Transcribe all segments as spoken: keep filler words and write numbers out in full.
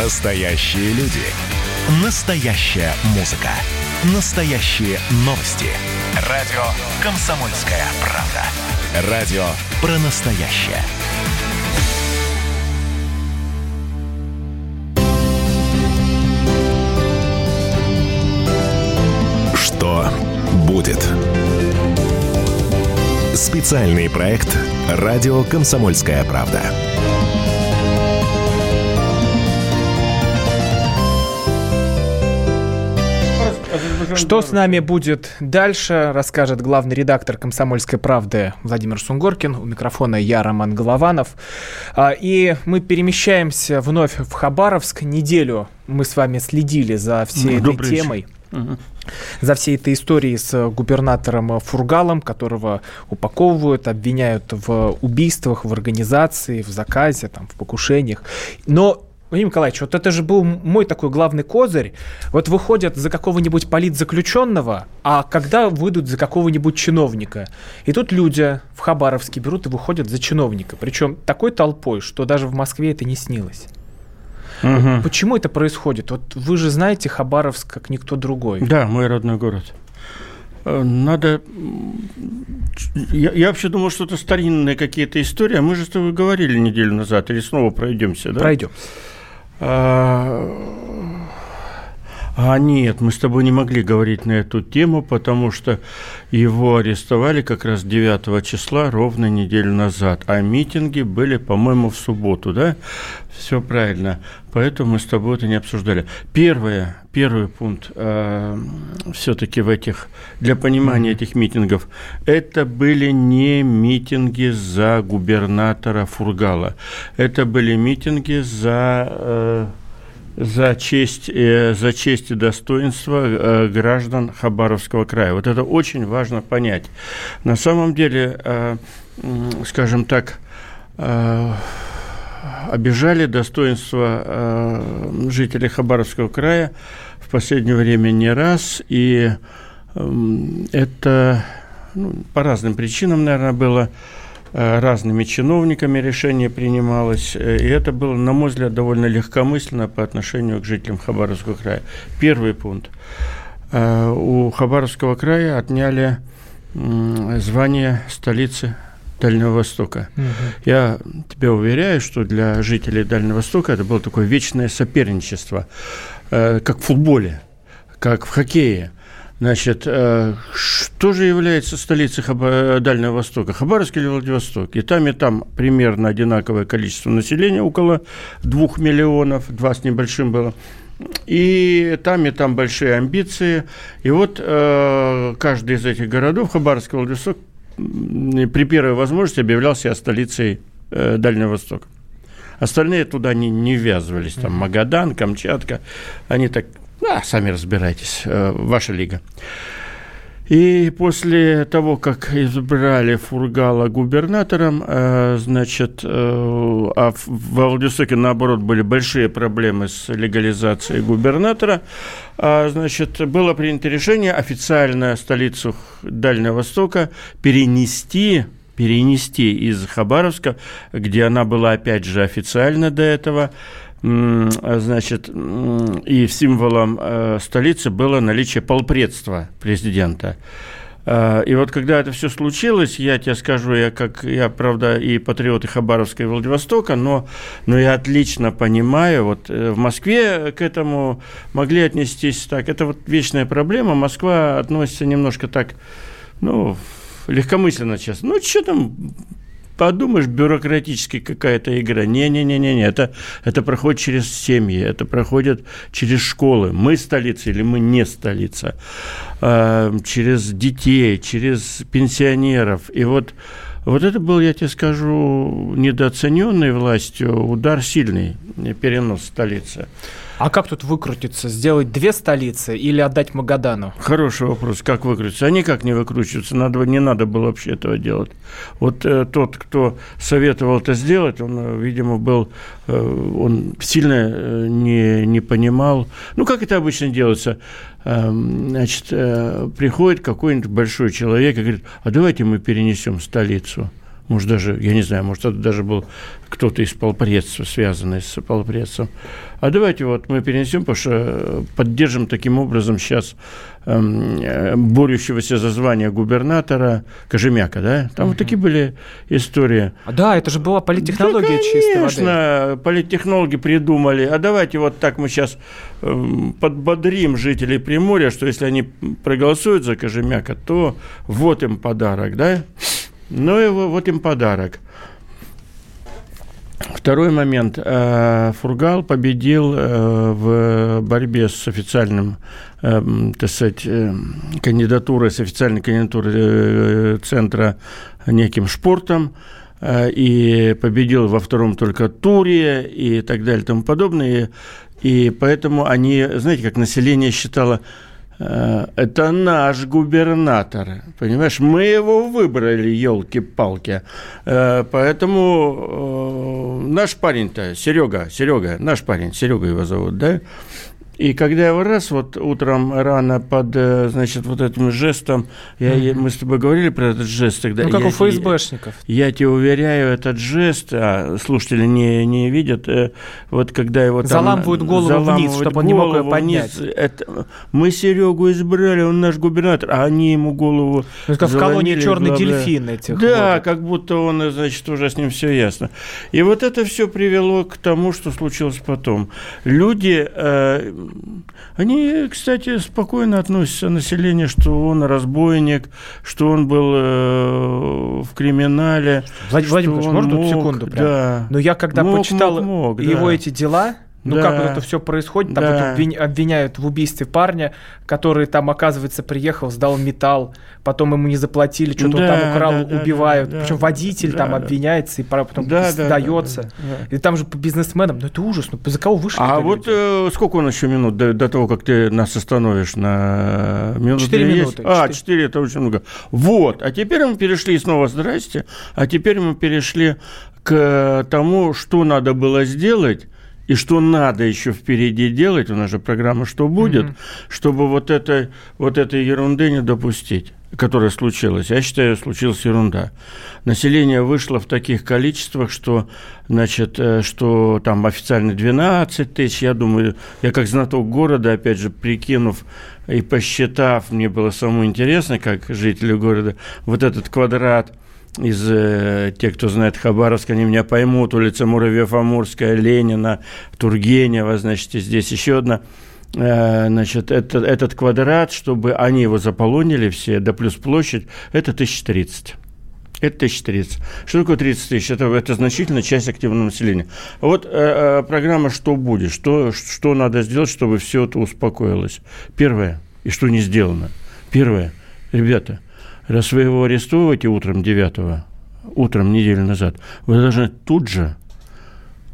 Настоящие люди. Настоящая музыка. Настоящие новости. Радио «Комсомольская правда». Радио про настоящее. Что будет? Специальный проект «Радио «Комсомольская правда». Что с нами будет дальше, расскажет главный редактор «Комсомольской правды» Владимир Сунгоркин. У микрофона я, Роман Голованов. И мы перемещаемся вновь в Хабаровск. Неделю мы с вами следили за всей этой темой. Угу. За всей этой историей с губернатором Фургалом, которого упаковывают, обвиняют в убийствах, в организации, в заказе, там, в покушениях. Но... Владимир Николаевич, вот это же был мой такой главный козырь. Вот выходят за какого-нибудь политзаключенного, а когда выйдут за какого-нибудь чиновника. И тут люди в Хабаровске берут и выходят за чиновника. Причем такой толпой, что даже в Москве это не снилось. Угу. Почему это происходит? Вот вы же знаете Хабаровск как никто другой. Да, мой родной город. Надо... Я, я вообще думал, что это старинные какие-то истории. А мы же с тобой говорили неделю назад. Или снова пройдемся, да? Пройдем. А, а нет, мы с тобой не могли говорить на эту тему, потому что его арестовали как раз девятого числа, ровно неделю назад. А митинги были, по-моему, в субботу, да? Все правильно. Поэтому мы с тобой это не обсуждали. Первое, первый пункт э, все-таки в этих, для понимания этих митингов, это были не митинги за губернатора Фургала. Это были митинги за... Э, За честь, э, за честь и достоинство э, граждан Хабаровского края. Вот это очень важно понять. На самом деле, э, скажем так, э, обижали достоинство э, жителей Хабаровского края в последнее время не раз. И э, это ну, по разным причинам, наверное, было. Разными чиновниками решение принималось, и это было, на мой взгляд, довольно легкомысленно по отношению к жителям Хабаровского края. Первый пункт. У Хабаровского края отняли звание столицы Дальнего Востока. Угу. Я тебя уверяю, что для жителей Дальнего Востока это было такое вечное соперничество, как в футболе, как в хоккее. Значит, что же является столицей Хаба... Дальнего Востока? Хабаровск или Владивосток? И там, и там примерно одинаковое количество населения, около двух миллионов, два с небольшим было. И там, и там большие амбиции. И вот э, каждый из этих городов, Хабаровск и Владивосток, при первой возможности объявлял себя столицей э, Дальнего Востока. Остальные туда не, не ввязывались. Там Магадан, Камчатка, они так... Да, сами разбирайтесь, ваша лига. И после того, как избрали Фургала губернатором, значит, а во Владивостоке, наоборот, были большие проблемы с легализацией губернатора, значит, было принято решение официально столицу Дальнего Востока перенести... перенести из Хабаровска, где она была, опять же, официально до этого, значит, и символом э, столицы было наличие полпредства президента. Э, и вот когда это все случилось, я тебе скажу, я, как, я правда, и патриот и Хабаровска, и Владивостока, но, но я отлично понимаю, вот э, в Москве к этому могли отнестись так. Это вот вечная проблема. Москва относится немножко так, ну... легкомысленно сейчас. Ну, что там, подумаешь, бюрократически какая-то игра. Не-не-не-не, это, это проходит через семьи, это проходит через школы. Мы столица или мы не столица. А, через детей, через пенсионеров. И вот, вот это был, я тебе скажу, недооцененный властью удар сильный, перенос столицы. А как тут выкрутиться? Сделать две столицы или отдать Магадану? Хороший вопрос. Как выкрутиться? Они как не выкручиваются? Надо, не надо было вообще этого делать. Вот э, тот, кто советовал это сделать, он, видимо, был... Э, он сильно э, не, не понимал. Ну, как это обычно делается? Э, значит, э, приходит какой-нибудь большой человек и говорит, а давайте мы перенесем столицу. может, даже, я не знаю, может, это даже был кто-то из полпредства, связанный с полпредством. А давайте вот мы перенесем, потому что поддержим таким образом сейчас борющегося за звание губернатора Кожемяка, да? Там угу. вот такие были истории. Да, это же была политтехнология, да, чистой воды. Конечно, политтехнологи придумали. А давайте вот так мы сейчас подбодрим жителей Приморья, что если они проголосуют за Кожемяка, то вот им подарок, да? Ну и вот им подарок. Второй момент. Фургал победил в борьбе с официальным, так сказать, кандидатурой, с официальной кандидатурой центра неким Шпортом, и победил во втором только туре и так далее и тому подобное. И поэтому они, знаете, как население считало... Это наш губернатор, понимаешь? Мы его выбрали, елки-палки. Поэтому наш парень-то, Серега, Серега, наш парень, Серега его зовут, да? И когда его раз, вот утром рано под, значит, вот этим жестом, я, mm-hmm. мы с тобой говорили про этот жест тогда. Ну, как я, у ФСБшников. Я, я тебе уверяю, этот жест, а слушатели не, не видят, вот когда его там... Заламывают голову заламывают вниз, чтобы он не мог ее поднять. Вниз, это, мы Серегу избрали, он наш губернатор, а они ему голову ну, как в колонии «Черный главное. Дельфин» этих. Да, вот. Как будто он, значит, уже с ним все ясно. И вот это все привело к тому, что случилось потом. Люди... Они, кстати, спокойно относятся население, что он разбойник, что он был э, в криминале. Владимир Владимирович, можно тут секунду? Прям? Да. Но я когда мог, почитал мог, мог, его да. эти дела... Ну, да. как вот это все происходит, там да. вот обвиняют в убийстве парня, который там, оказывается, приехал, сдал металл, потом ему не заплатили, что-то да, он там украл, да, убивают, да, причем водитель да, там обвиняется и потом да, сдается. Да, да, да. И там же по бизнесменам, ну это ужас, ну за кого вышли? А вот э, сколько у нас еще минут до, до того, как ты нас остановишь на минуту? Четыре минуты. А, четыре, это очень много. Вот, а теперь мы перешли, снова здрасте, а теперь мы перешли к тому, что надо было сделать, и что надо еще впереди делать, у нас же программа «Что будет», mm-hmm. чтобы вот, это, вот этой ерунды не допустить, которая случилась. Я считаю, случилась ерунда. Население вышло в таких количествах, что, значит, что там официально двенадцать тысяч, я думаю, я как знаток города, опять же, прикинув и посчитав, мне было самому интересно, как жителю города, вот этот квадрат, из э, тех, кто знает Хабаровск, они меня поймут, улица Муравьев-Амурская, Ленина, Тургенева, значит, и здесь еще одна, э, значит, это, этот квадрат, чтобы они его заполонили все, да плюс площадь, это тысяча тридцать. Это тысяча тридцать. Что такое тридцать тысяч? Это, это значительная часть активного населения. А вот э, программа «Что будет?», что, что надо сделать, чтобы все это успокоилось. Первое, и что не сделано. Первое, ребята, раз вы его арестовываете утром девятого, утром неделю назад, вы должны тут же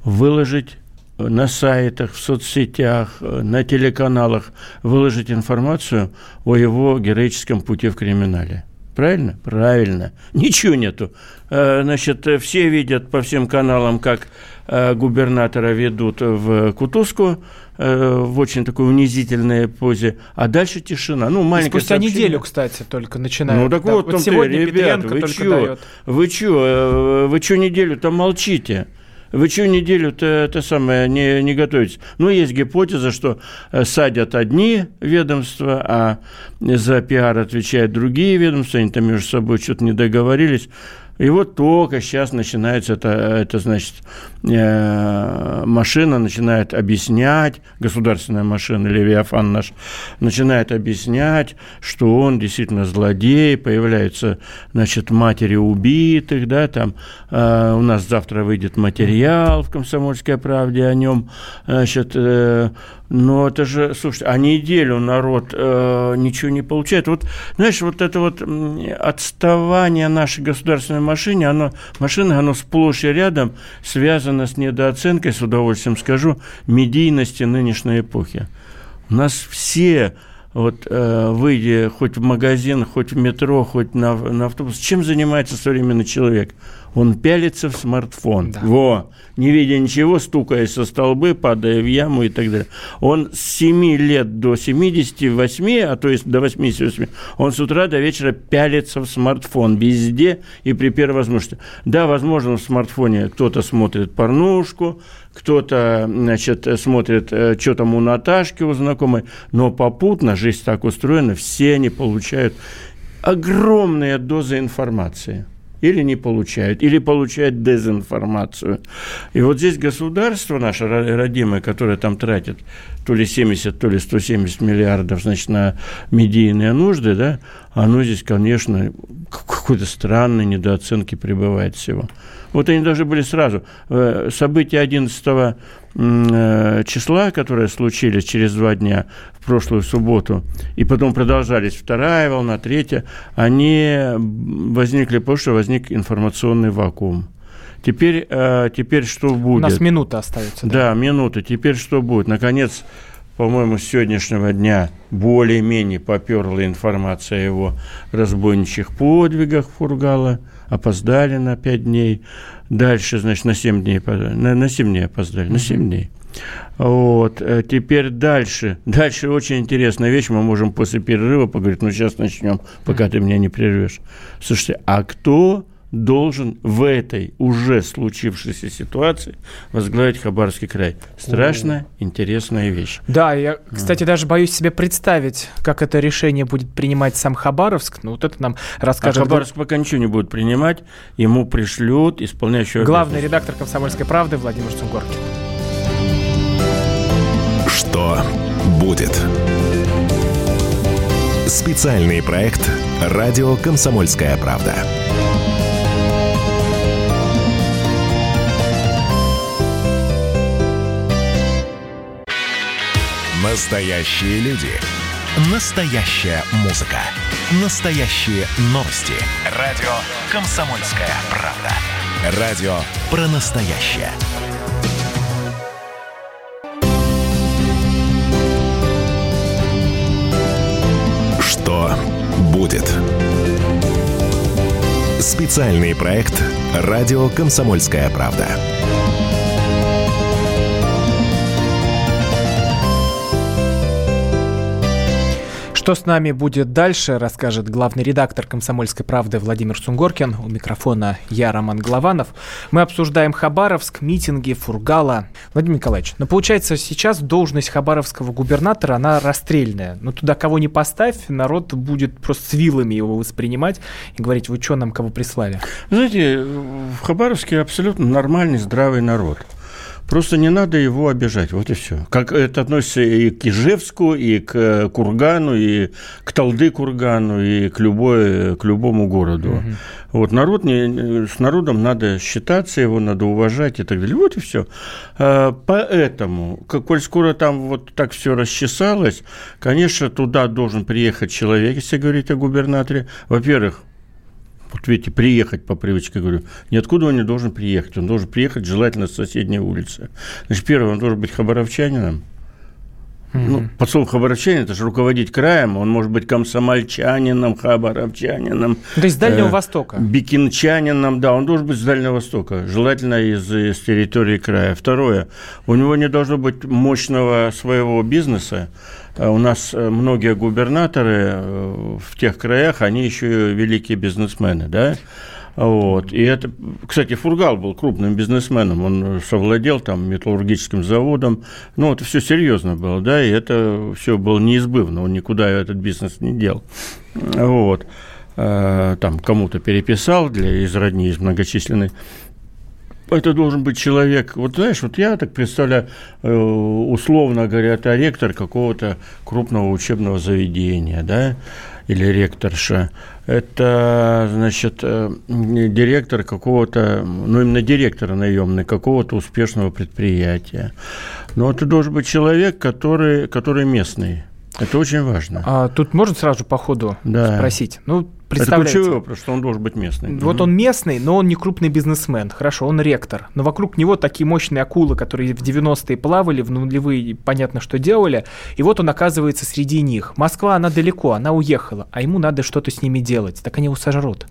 выложить на сайтах, в соцсетях, на телеканалах, выложить информацию о его героическом пути в криминале. Правильно? Правильно. Ничего нету. Значит, все видят по всем каналам, как губернатора ведут в Кутузку в очень такой унизительной позе, а дальше тишина. Ну, маленькое спустя сообщение. Неделю, кстати, только начинают. Ну, так да, вот, вот там сегодня ты, ребята, Петренко вы чё, вы чё, вы чё неделю-то молчите? Вы чё неделю-то это самое, не, не готовитесь? Ну, есть гипотеза, что садят одни ведомства, а за пиар отвечают другие ведомства, они там между собой что-то не договорились. И вот только сейчас начинается, это, это значит, э, машина начинает объяснять, государственная машина, Левиафан наш, начинает объяснять, что он действительно злодей, появляются, значит, матери убитых, да, там, э, у нас завтра выйдет материал в «Комсомольской правде» о нем, значит, э, но это же, слушайте, а неделю народ э, ничего не получает. Вот, знаешь, вот это вот отставание нашей государственной машины, оно, машина, оно сплошь и рядом связано с недооценкой, с удовольствием скажу, медийности нынешней эпохи. У нас все... Вот э, выйди хоть в магазин, хоть в метро, хоть на, на автобус. Чем занимается современный человек? Он пялится в смартфон. Да. Во. Не видя ничего, стукая со столбы, падая в яму и так далее. Он с семи лет до семидесяти восьми, а то есть до восьмидесяти восьми, он с утра до вечера пялится в смартфон везде и при первой возможности. Да, возможно, в смартфоне кто-то смотрит порнушку, кто-то, значит, смотрит, что там у Наташки, у знакомой, но попутно, жизнь так устроена, все они получают огромные дозы информации. Или не получают, или получают дезинформацию. И вот здесь государство наше родимое, которое там тратит то ли семьдесят, то ли сто семьдесят миллиардов, значит, на медийные нужды, да, оно здесь, конечно, какой-то странной недооценки пребывает всего. Вот они должны были сразу. События одиннадцатого числа, которые случились через два дня в прошлую субботу, и потом продолжались вторая волна, третья, они возникли потому, что возник информационный вакуум. Теперь, теперь что будет? У нас минута остается. Да, да, минута. Теперь что будет? Наконец, по-моему, с сегодняшнего дня более-менее поперла информация о его разбойничьих подвигах Фургала. Опоздали на пять дней. Дальше, значит, на семь дней опоздали. На, на семь дней опоздали, на семь дней. Вот. Теперь дальше. Дальше очень интересная вещь. Мы можем после перерыва поговорить. Ну, сейчас начнем, пока ты меня не прервешь. Слушайте, а кто должен в этой уже случившейся ситуации возглавить Хабаровский край? Страшно Ой. интересная вещь. Да, я, кстати, а. даже боюсь себе представить, как это решение будет принимать сам Хабаровск. Ну, вот это нам расскажет. А Хабаровск пока ничего не будет принимать. Ему пришлют исполняющего... Главный редактор «Комсомольской правды» Владимир Сунгоркин. Что будет? Специальный проект «Радио Комсомольская правда». Настоящие люди. Настоящая музыка. Настоящие новости. Радио «Комсомольская правда». Радио про настоящее. Что будет? Специальный проект «Радио Комсомольская правда». Что с нами будет дальше, расскажет главный редактор «Комсомольской правды» Владимир Сунгоркин. У микрофона я, Роман Голованов. Мы обсуждаем Хабаровск, митинги, Фургала. Владимир Николаевич, ну, получается, сейчас должность хабаровского губернатора, она расстрельная. Ну, туда кого не поставь, народ будет просто с вилами его воспринимать и говорить: вы что нам кого прислали? Знаете, в Хабаровске абсолютно нормальный, здравый народ. Просто не надо его обижать, вот и все. Как это относится и к Ижевску, и к Кургану, и к Талды-Кургану, и к, любой, к любому городу. Mm-hmm. Вот народ не, с народом надо считаться, его надо уважать и так далее. Вот и все. Поэтому, коль скоро там вот так все расчесалось, конечно, туда должен приехать человек, если говорить о губернаторе. Во-первых, вот видите, приехать, по привычке говорю, ниоткуда он не должен приехать. Он должен приехать желательно с соседней улицы. Значит, первое, он должен быть хабаровчанином. Mm-hmm. Ну, под словом «хабаровчанин» – это же руководить краем. Он может быть комсомольчанином, хабаровчанином. То есть с Дальнего э, Востока. Бикинчанином, да. Он должен быть с Дальнего Востока. Желательно из, из территории края. Второе. У него не должно быть мощного своего бизнеса. У нас многие губернаторы в тех краях, они еще и великие бизнесмены, да? Вот. И это, кстати, Фургал был крупным бизнесменом, он совладел там металлургическим заводом, ну, это все серьезно было, да, и это все было неизбывно, он никуда этот бизнес не дел, вот, там кому-то переписал для, из родни, из многочисленной. Это должен быть человек, вот знаешь, вот я так представляю, условно говоря, это ректор какого-то крупного учебного заведения, да, или ректорша, это, значит, директор какого-то, ну, именно директор наемный какого-то успешного предприятия. Но это должен быть человек, который, который местный. Это очень важно. А тут можно сразу по ходу да. спросить? Ну, это ключевой вопрос, что он должен быть местный. Вот mm-hmm. он местный, но он не крупный бизнесмен. Хорошо, он ректор. Но вокруг него такие мощные акулы, которые в девяностые плавали, в нулевые понятно, что делали. И вот он оказывается среди них. Москва, она далеко, она уехала, а ему надо что-то с ними делать. Так они его сожрут.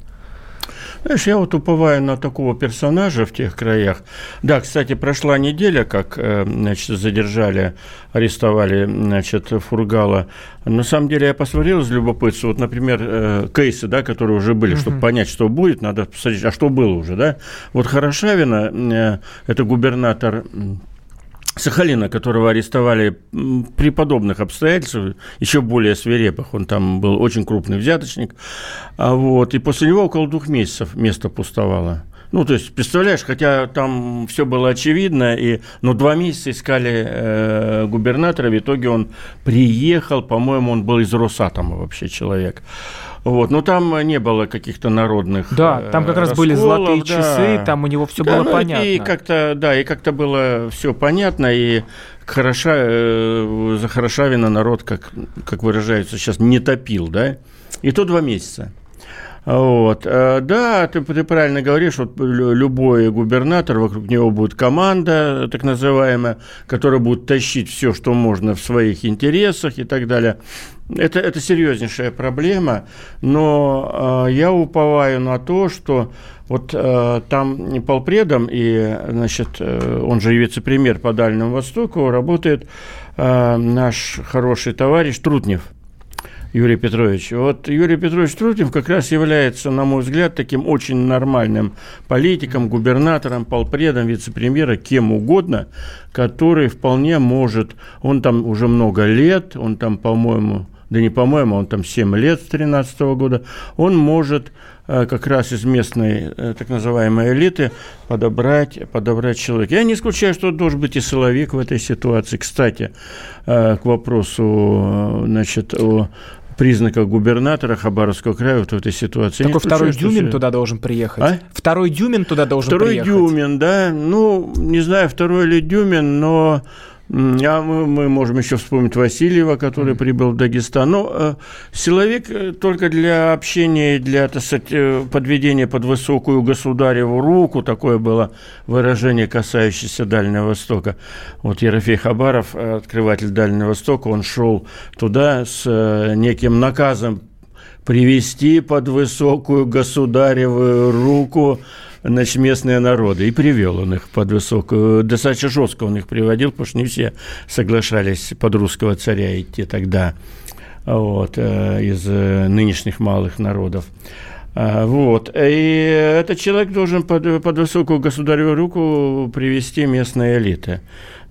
Знаешь, я вот уповаю на такого персонажа в тех краях. Да, кстати, прошла неделя, как, значит, задержали, арестовали, значит, Фургала. На самом деле я посмотрел из любопытства. Вот, например, кейсы, да, которые уже были, чтобы понять, что будет, надо посмотреть, а что было уже, да. Вот Хорошавина, это губернатор Сахалина, которого арестовали при подобных обстоятельствах, еще более свирепых. Он там был очень крупный взяточник. А вот, и после него около двух месяцев место пустовало. Ну, то есть, представляешь, хотя там все было очевидно, и, но два месяца искали э, губернатора, в итоге он приехал, по-моему, он был из Росатома вообще человек. Вот, но там не было каких-то народных расколов. Да, там как раз были золотые часы, там у него все было понятно. И как-то, да, и как-то было все понятно, и Хороша, за Хорошавина народ, как, как выражаются сейчас, не топил, да, и то два месяца. Вот. Да, ты, ты правильно говоришь, вот любой губернатор, вокруг него будет команда, так называемая, которая будет тащить все, что можно в своих интересах и так далее. Это, это серьезнейшая проблема, но э, я уповаю на то, что вот э, там полпредом, и, значит, э, он же и вице-премьер по Дальнему Востоку, работает э, наш хороший товарищ Трутнев. Юрий Петрович. Вот Юрий Петрович Трутнев как раз является, на мой взгляд, таким очень нормальным политиком, губернатором, полпредом, вице-премьером, кем угодно, который вполне может... Он там уже много лет, он там, по-моему... Да не по-моему, он там семь лет с две тысячи тринадцатого года. Он может как раз из местной так называемой элиты подобрать, подобрать человека. Я не исключаю, что должен быть и силовик в этой ситуации. Кстати, к вопросу, значит, о признаках губернатора Хабаровского края вот в этой ситуации. Такой второй Дюмин все... туда должен приехать. А? Второй Дюмин туда должен второй приехать. Второй Дюмин, да. Ну, не знаю, второй ли Дюмин, но... А мы, мы можем еще вспомнить Васильева, который mm. прибыл в Дагестан. Но э, силовик только для общения и для, так сказать, подведения под высокую государеву руку, такое было выражение, касающееся Дальнего Востока. Вот Ерофей Хабаров, открыватель Дальнего Востока, он шел туда с э, неким наказом привести под высокую государеву руку, значит, местные народы. И привел он их под высокую... Достаточно жестко он их приводил, потому что не все соглашались под русского царя идти тогда, вот, из нынешних малых народов. Вот. И этот человек должен под, под высокую государеву руку привести местные элиты.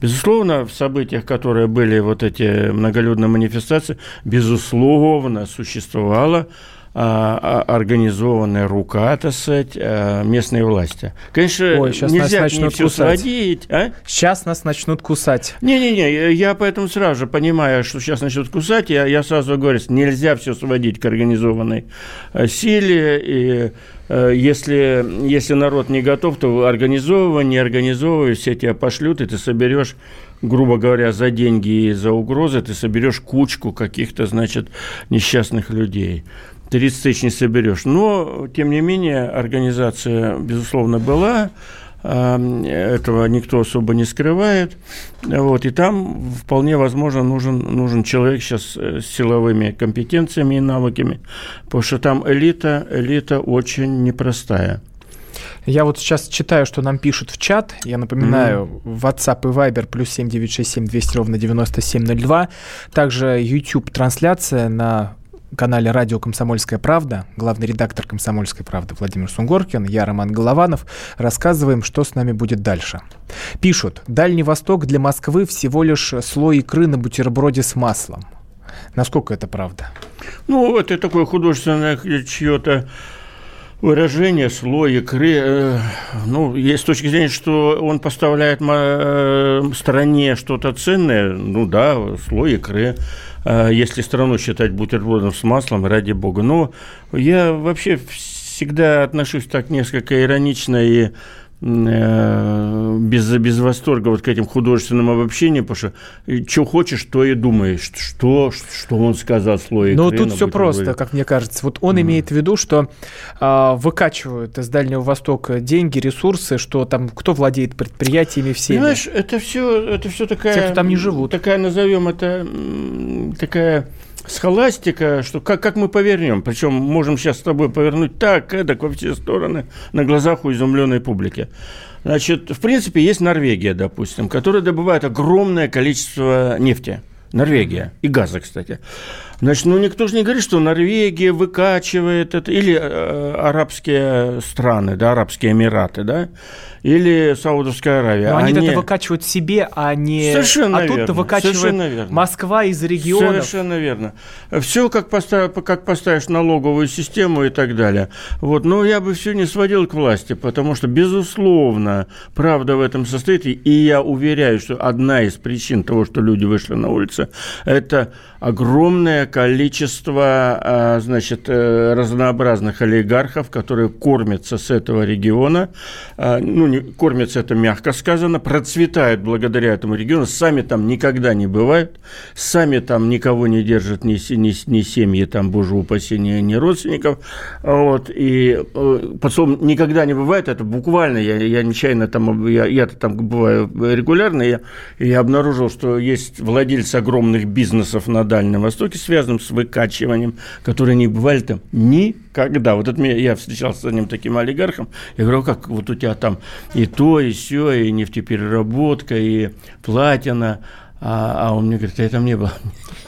Безусловно, в событиях, которые были, вот эти многолюдные манифестации, безусловно, существовало организованная рука, так сказать, местной власти. Конечно, Ой, нельзя не все сводить. А? Сейчас нас начнут кусать. Не-не-не, я поэтому сразу же понимаю, что сейчас начнут кусать, я, я сразу говорю, нельзя все сводить к организованной силе, и если, если народ не готов, то организовывай, не организовывай, все тебя пошлют, и ты соберешь, грубо говоря, за деньги и за угрозы, ты соберешь кучку каких-то, значит, несчастных людей. тридцать тысяч не соберешь. Но, тем не менее, организация, безусловно, была. Этого никто особо не скрывает. Вот. И там, вполне возможно, нужен, нужен человек сейчас с силовыми компетенциями и навыками, потому что там элита, элита очень непростая. Я вот сейчас читаю, что нам пишут в чат. Я напоминаю, mm-hmm. WhatsApp и Viber плюс семь девять шесть семь двести ровно девяносто семь ноль два. Также YouTube-трансляция на канале «Радио Комсомольская правда». Главный редактор «Комсомольской правды» Владимир Сунгоркин, я, Роман Голованов. Рассказываем, что с нами будет дальше. Пишут: «Дальний Восток для Москвы всего лишь слой икры на бутерброде с маслом». Насколько это правда? Ну, это такое художественное чье-то выражение, слой икры. Ну, с точки зрения, что он поставляет стране что-то ценное, ну да, слой икры. Если страну считать бутербродом с маслом, ради бога. Но я вообще всегда отношусь так несколько иронично и без, без восторга вот к этим художественным обобщениям, потому что что хочешь, то и думаешь, что, что он сказал слой икры. Но тут все просто, говорить. Как мне кажется. Вот он mm. имеет в виду, что а, выкачивают из Дальнего Востока деньги, ресурсы, что там кто владеет предприятиями всеми. Знаешь, это все, это все такая... Те, кто там не живут. Такая, назовем это, такая... схоластика, что как, как мы повернем, причем можем сейчас с тобой повернуть так, эдак, во все стороны, на глазах у изумленной публики. Значит, в принципе, есть Норвегия, допустим, которая добывает огромное количество нефти. Норвегия. И газа, кстати. Значит, ну, никто же не говорит, что Норвегия выкачивает это. Или э, арабские страны, да, Арабские Эмираты, да, или Саудовская Аравия. Но они, они это выкачивают себе, а не... Совершенно а тут-то выкачивает Москва из регионов. Совершенно верно. Все, как, постав... как поставишь налоговую систему и так далее. Вот. Но я бы все не сводил к власти, потому что, безусловно, правда в этом состоит. И я уверяю, что одна из причин того, что люди вышли на улицы, это огромное количество, значит, разнообразных олигархов, которые кормятся с этого региона. Ну, не, кормятся, это мягко сказано, процветают благодаря этому региону. Сами там никогда не бывают. Сами там никого не держат, ни, ни, ни семьи, там, боже упаси, ни, ни родственников. Вот. И потом никогда не бывает. Это буквально, я, я нечаянно там, я, я-то там бываю регулярно, я, я обнаружил, что есть владельцы огромных бизнесов на Дальнем Востоке, связанным с выкачиванием, которые не бывали там никогда. Вот это меня, я встречался с одним таким олигархом, я говорю, как вот у тебя там и то, и сё, и нефтепереработка, и платина. А, а он мне говорит, я там не был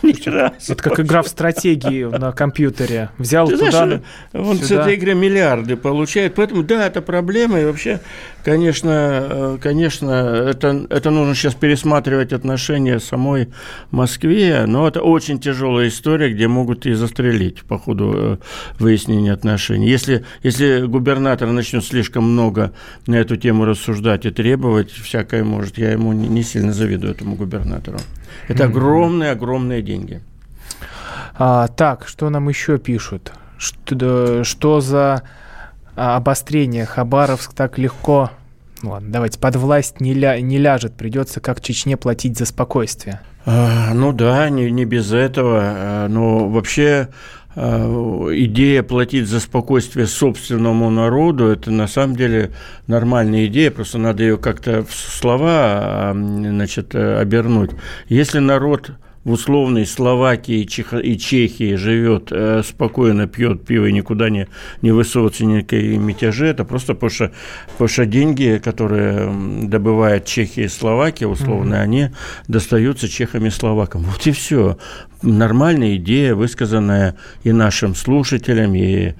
ни разу. Это как игра в стратегию на компьютере. Взял ты туда, знаешь, он сюда. С этой игры миллиарды получает. Поэтому, да, это проблема. И вообще, конечно, конечно это, это нужно сейчас пересматривать отношения самой Москве. Но это очень тяжелая история, где могут и застрелить по ходу выяснения отношений. Если, если губернатор начнет слишком много на эту тему рассуждать и требовать, всякое может. Я ему не, не сильно завидую, этому губернатору. Это огромные-огромные деньги. А, так, что нам еще пишут? Что, что за обострение? Хабаровск так легко... Ну ладно, давайте, под власть не, ля, не ляжет, придется как Чечне платить за спокойствие. А, ну да, не, не без этого. Но вообще... идея платить за спокойствие собственному народу, это на самом деле нормальная идея, просто надо ее как-то в слова, значит, обернуть. Если народ в условной Словакии и Чехии живет спокойно, пьет пиво и никуда не, не высовывается, никакие мятежи, это просто потому что, потому что деньги, которые добывают Чехия и Словакия, условно, mm-hmm. они достаются чехам и словакам. Вот и все. Нормальная идея, высказанная и нашим слушателям, и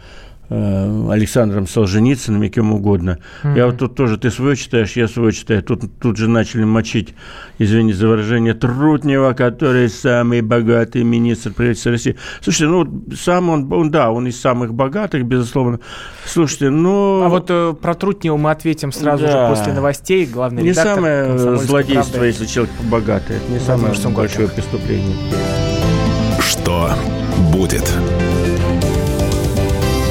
Александром Солженицыным и кем угодно. Mm-hmm. Я вот тут тоже, ты свое читаешь, я свое читаю. Тут, тут же начали мочить, извини за выражение, Трутнева, который самый богатый министр правительства России. Слушайте, ну вот сам он, он, да, он из самых богатых, безусловно. Слушайте, ну... А вот э, про Трутнева мы ответим сразу да. же после новостей. Главный не редактор... Не самое злодейство, правда, если человек богатый. Это не самое большое преступление. Что будет?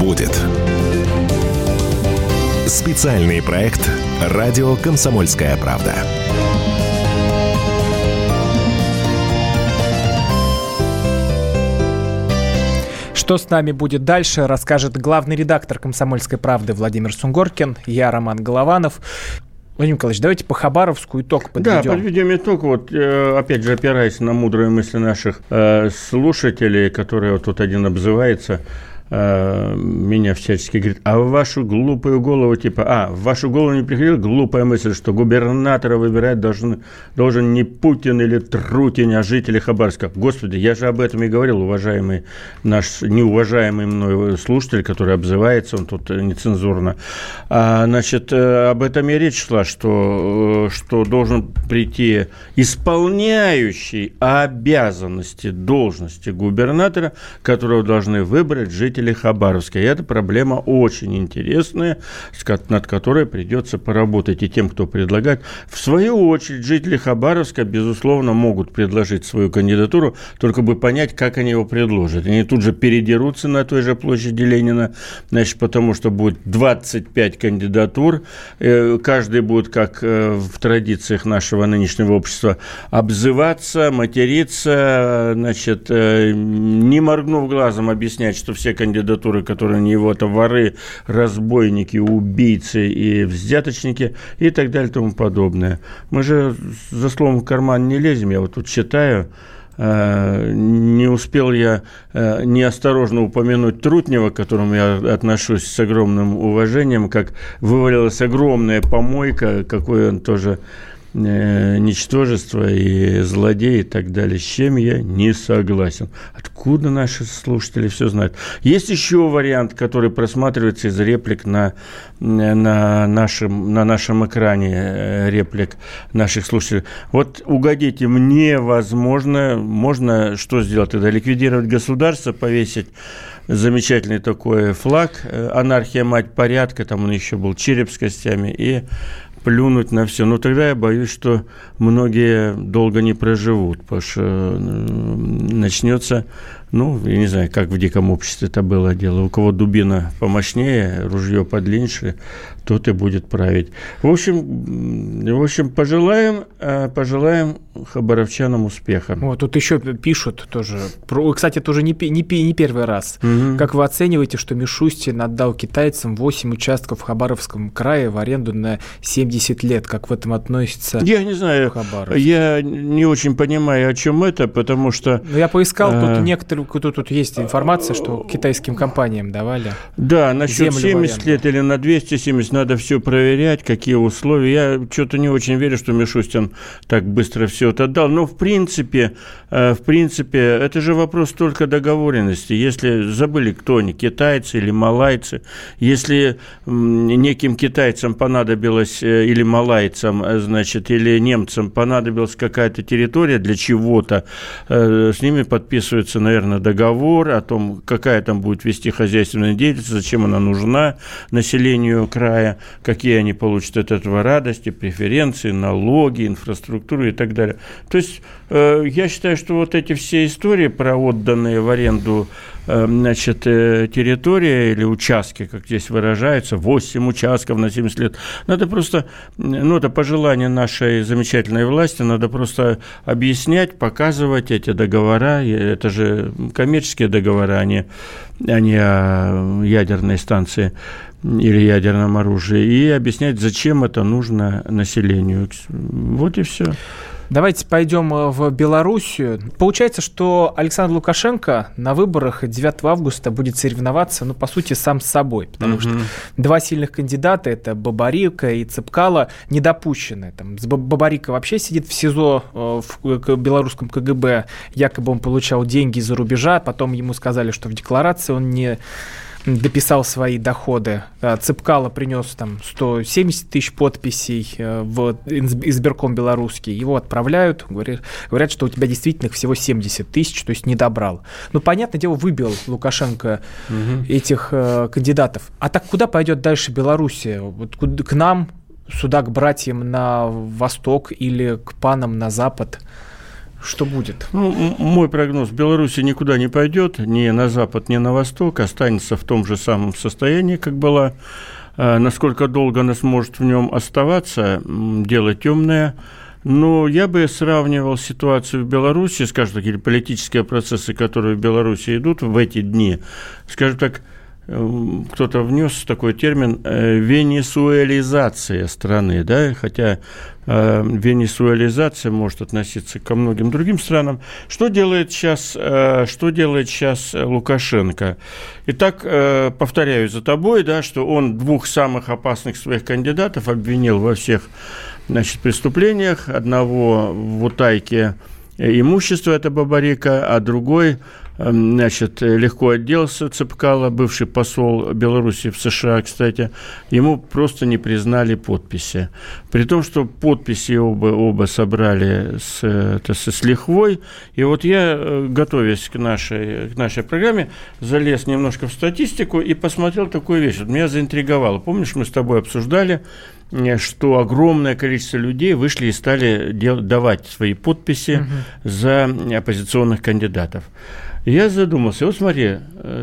Будет. Специальный проект «Радио Комсомольская правда». Что с нами будет дальше, расскажет главный редактор «Комсомольской правды» Владимир Сунгоркин, я, Роман Голованов. Владимир Николаевич, давайте по Хабаровску итог подведем. Да, подведем итог. Вот, опять же, опираясь на мудрые мысли наших слушателей, которые вот тут один обзывается, меня всячески говорит, а в вашу глупую голову, типа, а, в вашу голову не приходила глупая мысль, что губернатора выбирать должен, должен не Путин или Трутень, а жители Хабаровска. Господи, я же об этом и говорил, уважаемый наш, неуважаемый мной слушатель, который обзывается, он тут нецензурно. А, значит, об этом и речь шла, что, что должен прийти исполняющий обязанности, должности губернатора, которого должны выбрать жители жителей Хабаровска. И эта проблема очень интересная, над которой придется поработать и тем, кто предлагает. В свою очередь, жители Хабаровска, безусловно, могут предложить свою кандидатуру, только бы понять, как они его предложат. Они тут же передерутся на той же площади Ленина, значит, потому что будет двадцать пять кандидатур. Каждый будет, как в традициях нашего нынешнего общества, обзываться, материться, значит, не моргнув глазом объяснять, что все кандидатуры, которые не его, это воры, разбойники, убийцы и взяточники и так далее и тому подобное. Мы же за словом в карман не лезем, я вот тут читаю. Не успел я неосторожно упомянуть Трутнева, к которому я отношусь с огромным уважением, как вывалилась огромная помойка, какой он тоже ничтожество и злодеи и так далее, с чем я не согласен. Откуда наши слушатели все знают? Есть еще вариант, который просматривается из реплик на, на, нашем, на нашем экране, реплик наших слушателей. Вот угодите мне, возможно, можно что сделать? Это ликвидировать государство, повесить замечательный такой флаг, анархия мать порядка, там он еще был, череп с костями, и плюнуть на все. Но тогда я боюсь, что многие долго не проживут, потому что начнется, ну, я не знаю, как в диком обществе это было дело. У кого дубина помощнее, ружье подлиннее, тот и будет править. В общем, в общем пожелаем, пожелаем хабаровчанам успеха. Вот тут еще пишут тоже. Кстати, это уже не, не, не первый раз. Угу. Как вы оцениваете, что Мишустин отдал китайцам восемь участков в Хабаровском крае в аренду на семьдесят лет? Как в этом относится Я не знаю. Хабаровск? Я не очень понимаю, о чем это, потому что... Но я поискал, а... тут некоторые... Тут, тут есть информация, что китайским компаниям давали. Да, насчет семьдесят лет или на двести семьдесят, надо все проверять, какие условия. Я что-то не очень верю, что Мишустин так быстро все это отдал. Но в принципе, в принципе, это же вопрос только договоренности. Если забыли, кто они, китайцы или малайцы, если неким китайцам понадобилось, или малайцам, значит, или немцам понадобилась какая-то территория для чего-то, с ними подписывается, наверное, договор о том, какая там будет вести хозяйственная деятельность, зачем она нужна населению края, какие они получат от этого радости, преференции, налоги, инфраструктуру и так далее. То есть э, я считаю, что вот эти все истории про отданные в аренду э, значит, э, территории или участки, как здесь выражается, восемь участков на семьдесят лет, надо просто, ну это пожелание нашей замечательной власти, надо просто объяснять, показывать эти договора, это же коммерческие договора, а не, а не о ядерной станции или ядерном оружии, и объяснять, зачем это нужно населению. Вот и все. Давайте пойдем в Белоруссию. Получается, что Александр Лукашенко на выборах девятого августа будет соревноваться, ну, по сути, сам с собой, потому mm-hmm. что два сильных кандидата, это Бабарико и Цепкало, не допущены. Там, Бабарико вообще сидит в СИЗО в белорусском КГБ, якобы он получал деньги из-за рубежа, потом ему сказали, что в декларации он не... дописал свои доходы. Цепкало принес там сто семьдесят тысяч подписей в избирком белорусский. Его отправляют, говорят, говорят, что у тебя действительно всего семьдесят тысяч, то есть не добрал. Ну, понятное дело, выбил Лукашенко угу. этих э, кандидатов. А так куда пойдет дальше Белоруссия? Вот куда, к нам, сюда, к братьям на восток или к панам на запад? Что будет? Ну, мой прогноз. Беларусь никуда не пойдет, ни на запад, ни на восток. Останется в том же самом состоянии, как была. Насколько долго она сможет в нем оставаться, дело темное. Но я бы сравнивал ситуацию в Беларуси, скажем так, или политические процессы, которые в Беларуси идут в эти дни, скажем так, кто-то внес такой термин «венесуэлизация страны», да, хотя э, венесуэлизация может относиться ко многим другим странам. Что делает сейчас, э, что делает сейчас Лукашенко? Итак, э, повторяю за тобой, да, что он двух самых опасных своих кандидатов обвинил во всех, значит, преступлениях. Одного в утайке имущества, это Бабарико, а другой значит, легко отделался Цепкало, бывший посол Беларуси в США, кстати, ему просто не признали подписи. При том, что подписи оба, оба собрали с, это, с лихвой. И вот я, готовясь к нашей, к нашей программе, залез немножко в статистику и посмотрел такую вещь. Вот меня заинтриговало. Помнишь, мы с тобой обсуждали, что огромное количество людей вышли и стали дел- давать свои подписи угу. за оппозиционных кандидатов. Я задумался. Вот смотри,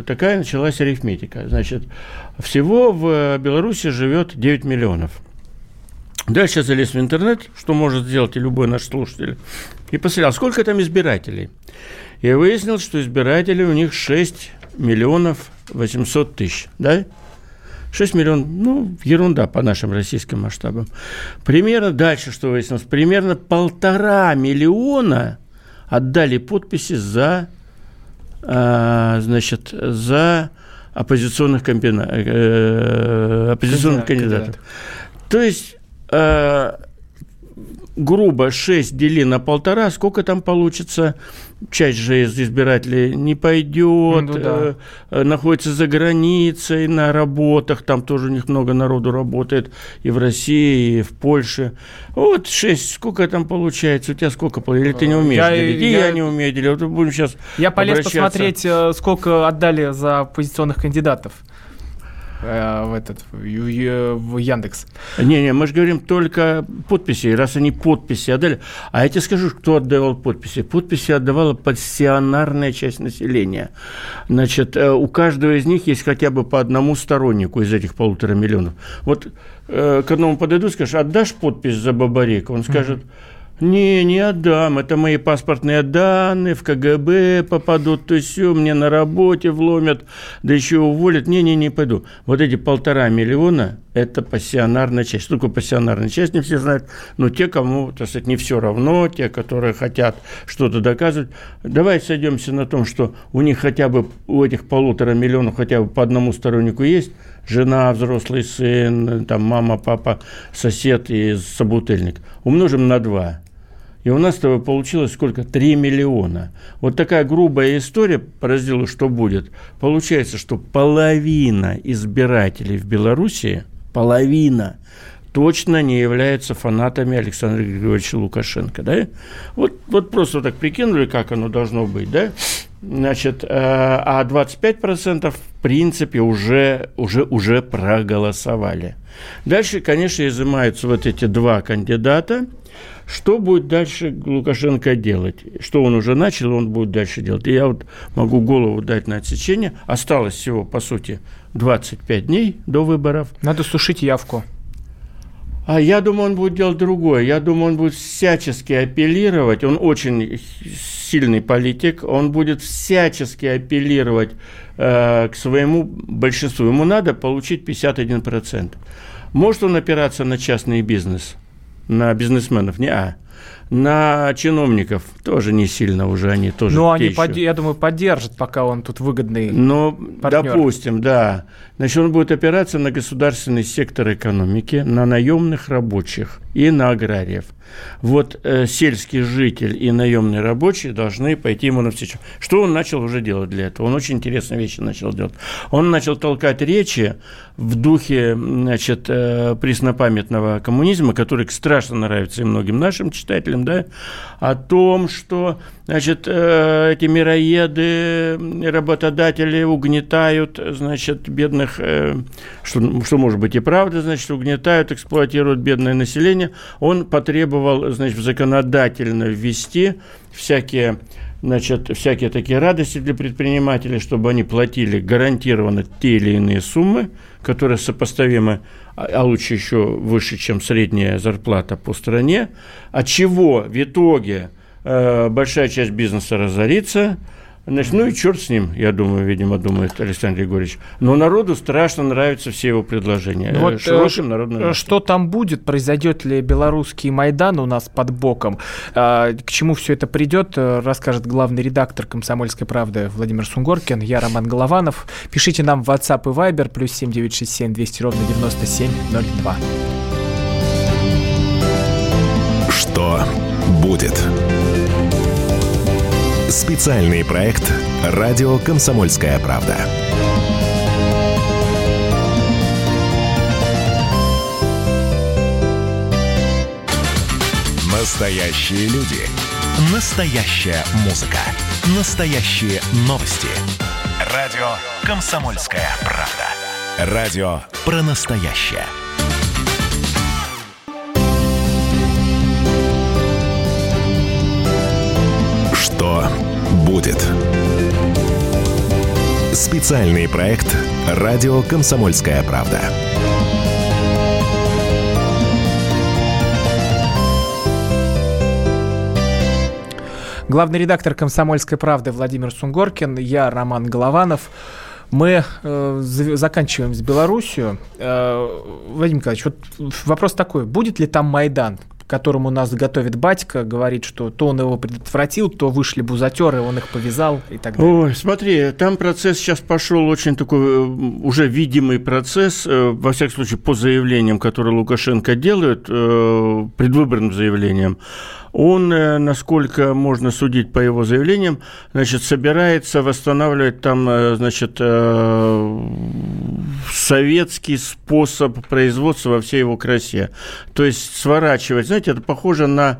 такая началась арифметика. Значит, всего в Беларуси живет девять миллионов. Дальше я залез в интернет, что может сделать и любой наш слушатель, и посмотрел, сколько там избирателей. Я выяснил, что избирателей у них шесть миллионов восемьсот тысяч, да? шесть миллионов, ну, ерунда по нашим российским масштабам. Примерно, дальше что выяснилось, примерно полтора миллиона отдали подписи за, а, значит, за оппозиционных, комбина... э, оппозиционных кандидатов. кандидатов. То есть, а, грубо шесть дели на полтора, сколько там получится? Часть же из избирателей не пойдет, ну, да. э, находится за границей, на работах, там тоже у них много народу работает, и в России, и в Польше. Вот шесть, сколько там получается, у тебя сколько, или ты не умеешь я, делить, я, я не умею делить, вот будем сейчас Я полез обращаться. посмотреть, сколько отдали за оппозиционных кандидатов. В этот в Яндекс. Не-не, мы же говорим только подписи. Раз они подписи отдали. А я тебе скажу, кто отдавал подписи. Подписи отдавала пассионарная часть населения. Значит, у каждого из них есть хотя бы по одному стороннику из этих полутора миллионов. Вот к одному подойду, скажешь, отдашь подпись за Бабарика? Он скажет... Не, не отдам, это мои паспортные данные, в КГБ попадут, то все, мне на работе вломят, да еще уволят, не, не, не пойду. Вот эти полтора миллиона, это пассионарная часть. Что такое пассионарная часть, не все знают, но те, кому, так сказать, не все равно, те, которые хотят что-то доказывать. Давай сойдемся на том, что у них хотя бы, у этих полутора миллионов хотя бы по одному стороннику есть, жена, взрослый сын, там мама, папа, сосед и собутыльник. Умножим на два. И у нас с тобой получилось сколько? три миллиона. Вот такая грубая история по разделу «Что будет?». Получается, что половина избирателей в Белоруссии, половина, точно не являются фанатами Александра Григорьевича Лукашенко. Да? Вот, вот просто вот так прикинули, как оно должно быть. Да? Значит, а двадцать пять процентов в принципе уже, уже, уже проголосовали. Дальше, конечно, изымаются вот эти два кандидата. Что будет дальше Лукашенко делать? Что он уже начал, он будет дальше делать. И я вот могу голову дать на отсечение. Осталось всего, по сути, двадцать пять дней до выборов. Надо сушить явку. А я думаю, он будет делать другое. Я думаю, он будет всячески апеллировать. Он очень сильный политик. Он будет всячески апеллировать э, к своему большинству. Ему надо получить пятьдесят один процент. Может он опираться на частный бизнес? На бизнесменов? Неа. На чиновников тоже не сильно уже они тоже. Ну, они, под, я думаю, поддержат, пока он тут выгодный Но, партнер. Допустим, да. Значит, он будет опираться на государственный сектор экономики, на наемных рабочих и на аграриев. Вот э, сельский житель и наемный рабочий должны пойти ему навстречу. Что он начал уже делать для этого? Он очень интересные вещи начал делать. Он начал толкать речи в духе, значит, э, преснопамятного коммунизма, который страшно нравится и многим нашим читателям, да, о том, что, значит, э, эти мироеды, работодатели угнетают, значит, бедных, э, что, что может быть и правда, значит, угнетают, эксплуатируют бедное население. Он потребовал, значит, законодательно ввести всякие, значит, всякие такие радости для предпринимателей, чтобы они платили гарантированно те или иные суммы, которые сопоставимы, а лучше еще выше, чем средняя зарплата по стране, от чего в итоге э, большая часть бизнеса разорится. Значит, ну и черт с ним, я думаю, видимо, думает Александр Григорьевич. Но народу страшно нравятся все его предложения. Вот Широким народным нравится. Что там будет, произойдет ли белорусский Майдан у нас под боком, к чему все это придет, расскажет главный редактор «Комсомольской правды» Владимир Сунгоркин, я Роман Голованов. Пишите нам в WhatsApp и Viber, плюс семь девять шесть семь двести ровно девяносто семь ноль два. Что будет? Специальный проект «Радио Комсомольская правда». Настоящие люди. Настоящая музыка. Настоящие новости. Радио «Комсомольская правда». Радио про настоящее. Что будет? Специальный проект «Радио Комсомольская правда». Главный редактор «Комсомольской правды» Владимир Сунгоркин, я Роман Голованов. Мы э, заканчиваем с Белоруссией. Э, Владимир Николаевич, вот вопрос такой. Будет ли там Майдан, которому нас готовит батька, говорит, что то он его предотвратил, то вышли бузатеры, он их повязал и так далее? Ой, смотри, там процесс сейчас пошел очень такой уже видимый процесс, во всяком случае, по заявлениям, которые Лукашенко делает, предвыборным заявлениям. Он, насколько можно судить по его заявлениям, значит, собирается восстанавливать там, значит, советский способ производства во всей его красе. То есть сворачивать, знаете, это похоже на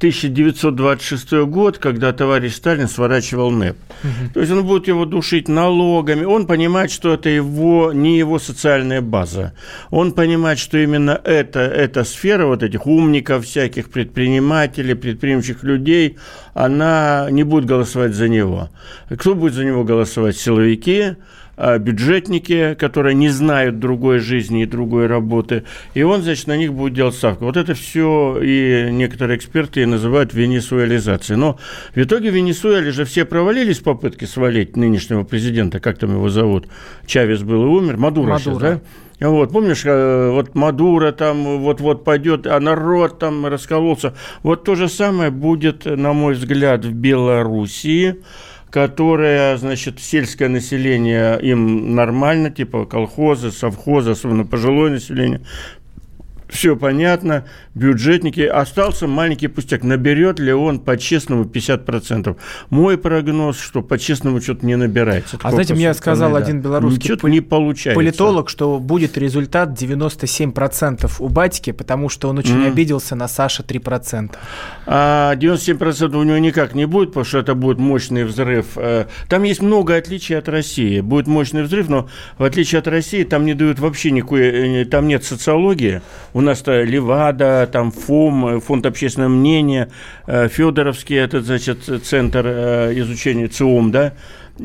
тысяча девятьсот двадцать шестой год, когда товарищ Сталин сворачивал НЭП. Угу. То есть он будет его душить налогами. Он понимает, что это его, не его социальная база. Он понимает, что именно это, эта сфера вот этих умников всяких, предпринимателей, предприимчивых людей, она не будет голосовать за него. Кто будет за него голосовать? Силовики, бюджетники, которые не знают другой жизни и другой работы, и он, значит, на них будет делать ставку. Вот это все и некоторые эксперты называют венесуэлизацией. Но в итоге в Венесуэле же все провалились в попытке свалить нынешнего президента, как там его зовут, Чавес был и умер, Мадуро, Мадуро. Сейчас, да? Вот, помнишь, вот Мадуро там вот-вот пойдет, а народ там раскололся. Вот то же самое будет, на мой взгляд, в Белоруссии, которая, значит, сельское население им нормально, типа колхозы, совхозы, особенно пожилое население, все понятно, бюджетники. Остался маленький пустяк. Наберет ли он по-честному пятьдесят процентов? Мой прогноз, что по-честному что-то не набирается. А знаете, мне сказал один белорусский пол... не получается. политолог, что будет результат девяносто семь процентов у батьки, потому что он очень mm-hmm. обиделся на Саша три процента. А девяносто семь процентов у него никак не будет, потому что это будет мощный взрыв. Там есть много отличий от России. Будет мощный взрыв, но в отличие от России там не дают вообще никакой... Там нет социологии. У нас-то Левада, там ФОМ, Фонд общественного мнения, Федоровский, этот, значит, центр изучения ЦИОМ, да,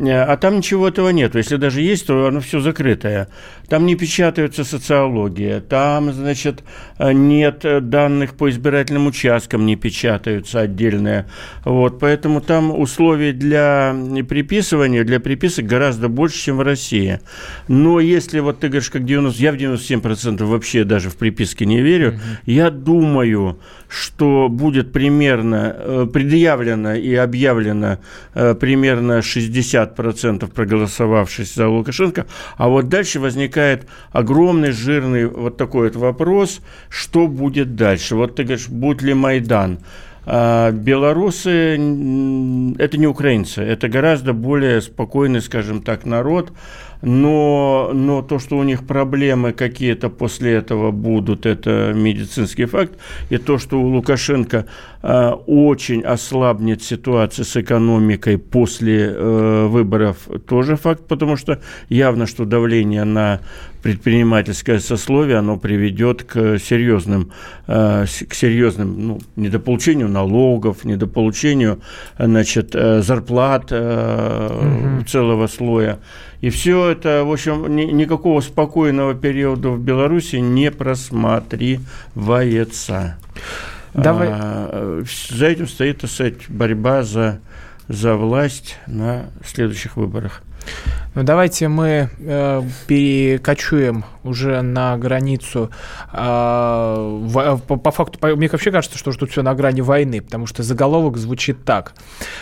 а там ничего этого нет. Если даже есть, то оно все закрытое. Там не печатается социология, там, значит, нет данных по избирательным участкам, не печатаются отдельные. Вот, поэтому там условий для приписывания, для приписок гораздо больше, чем в России. Но если, вот ты говоришь, как девяносто, я в девяносто семь процентов вообще даже в приписке не верю, mm-hmm. я думаю, что будет примерно предъявлено и объявлено примерно шестьдесят процентов проголосовавших за Лукашенко, а вот дальше возникает огромный жирный вот такой вот вопрос, что будет дальше. Вот ты говоришь, будет ли Майдан? А белорусы – это не украинцы, это гораздо более спокойный, скажем так, народ. Но, но то, что у них проблемы какие-то после этого будут, это медицинский факт. И то, что у Лукашенко э, очень ослабнет ситуация с экономикой после э, выборов, тоже факт, потому что явно, что давление на предпринимательское сословие, оно приведет к серьезным, э, к серьезным ну, недополучению налогов, недополучению значит, э, зарплат э, угу. целого слоя. И все это, в общем, ни, никакого спокойного периода в Беларуси не просматривается. Давай. А, за этим стоит, так сказать, борьба за, за власть на следующих выборах. Ну, давайте мы э, перекочуем уже на границу. Э, в, по, по факту, по, мне вообще кажется, что тут все на грани войны, потому что заголовок звучит так.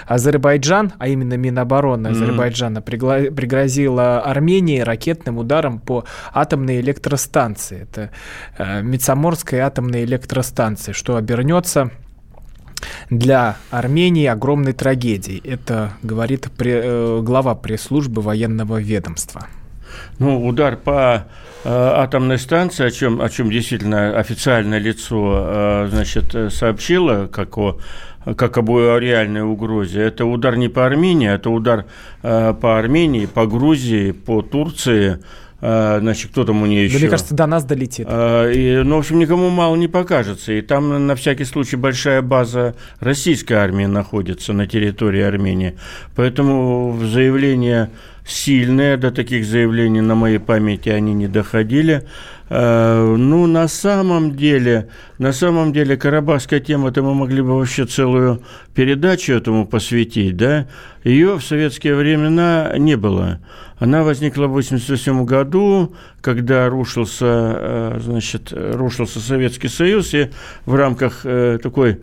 Азербайджан, а именно Минобороны Азербайджана, пригла- пригрозила Армении ракетным ударом по атомной электростанции. Это э, Медсаморская атомная электростанция, что обернется... для Армении огромной трагедией. Это говорит пре- глава пресс-службы военного ведомства. Ну, удар по э, атомной станции, о чем, о чем действительно официальное лицо э, значит, сообщило, как о, как об реальной угрозе, это удар не по Армении, это удар э, по Армении, по Грузии, по Турции. Значит, кто там у нее еще? Да, мне кажется, до нас долетит. И, ну, в общем, никому мало не покажется. И там, на всякий случай, большая база российской армии находится на территории Армении. Поэтому заявления сильные, до таких заявлений на моей памяти они не доходили. Ну, на самом деле, на самом деле, карабахская тема-то мы могли бы вообще целую передачу этому посвятить, да? Ее в советские времена не было. Она возникла в восемьдесят восьмом году, когда рушился, значит, рушился Советский Союз, и в рамках такой...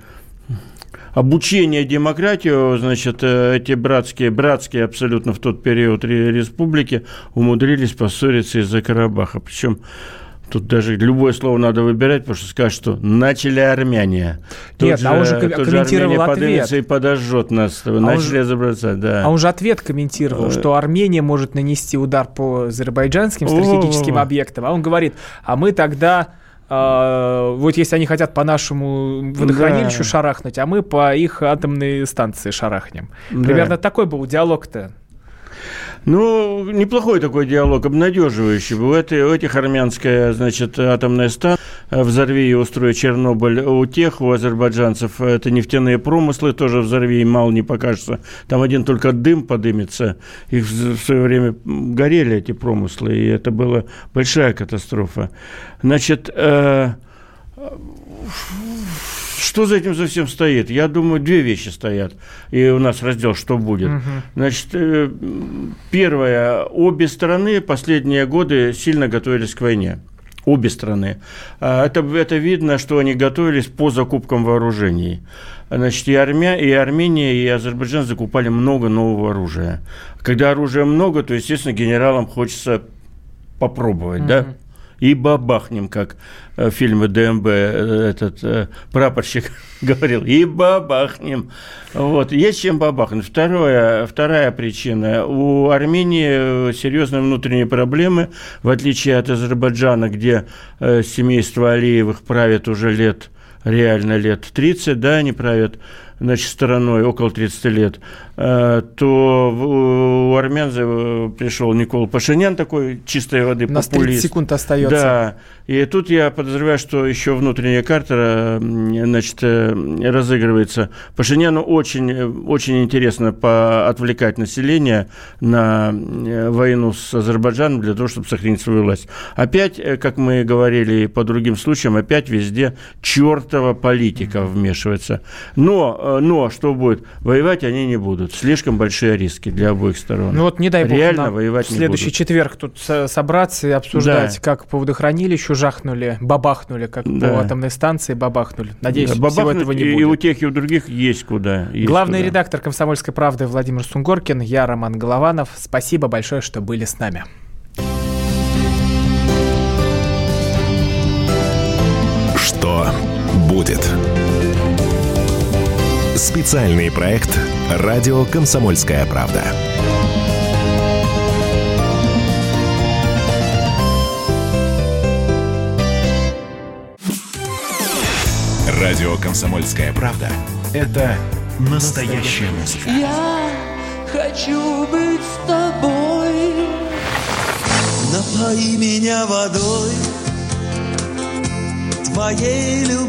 обучение демократии, значит, эти братские, братские абсолютно в тот период республики умудрились поссориться из-за Карабаха. Причем тут даже любое слово надо выбирать, потому что скажут, что начали армяне. Тут Нет, же, а он же комментировал же ответ. И подожжет нас. А начали он... забраться, да. А он же ответ комментировал, что Армения может нанести удар по азербайджанским стратегическим О-о-о. объектам. А он говорит, а мы тогда... Вот если они хотят по нашему водохранилищу да. шарахнуть, а мы по их атомной станции шарахнем. Да. Примерно такой был диалог-то. Ну, неплохой такой диалог, обнадеживающий. У этих армянская, значит, атомная станция. Взорви и устрой Чернобыль у тех, у азербайджанцев. Это нефтяные промыслы тоже взорви, и мало не покажется. Там один только дым подымется. Их в свое время горели эти промыслы, и это была большая катастрофа. Значит, э, что за этим за всем стоит? Я думаю, две вещи стоят. И у нас раздел «Что будет?». Угу. Значит, э, первое. Обе стороны последние годы сильно готовились к войне. Обе страны. Это, это видно, что они готовились по закупкам вооружений. Значит, и, Армя, и Армения, и Азербайджан закупали много нового оружия. Когда оружия много, то, естественно, генералам хочется попробовать, mm-hmm. да? И бабахнем, как в фильме ДМБ этот прапорщик говорил, и бабахнем. Вот. Есть чем бабахнуть. Второе, вторая причина. У Армении серьезные внутренние проблемы, в отличие от Азербайджана, где семейство Алиевых правит уже лет, реально лет тридцать, да, они правят, значит, стороной около тридцати лет, то у армян пришел Никол Пашинян, такой чистой воды популист. У нас тридцать секунд остается. Да, и тут я подозреваю, что еще внутренняя карта, значит, разыгрывается. Пашиняну очень, очень интересно поотвлекать население на войну с Азербайджаном для того, чтобы сохранить свою власть. Опять, как мы говорили по другим случаям, опять везде чертова политика вмешивается. Но Но что будет? Воевать они не будут. Слишком большие риски для обоих сторон. Ну вот не дай бог реально нам воевать в следующий не будут. Четверг тут собраться и обсуждать, да. как по водохранилищу жахнули, бабахнули, как да. по атомной станции бабахнули. Надеюсь, да, бабахнуть всего этого не будет. И у тех, и у других есть куда. Есть Главный куда. редактор «Комсомольской правды» Владимир Сунгоркин, я Роман Голованов. Спасибо большое, что были с нами. Что будет? Специальный проект «Радио Комсомольская правда». «Радио Комсомольская правда» — это настоящая музыка. Я хочу быть с тобой. Напои меня водой твоей любви.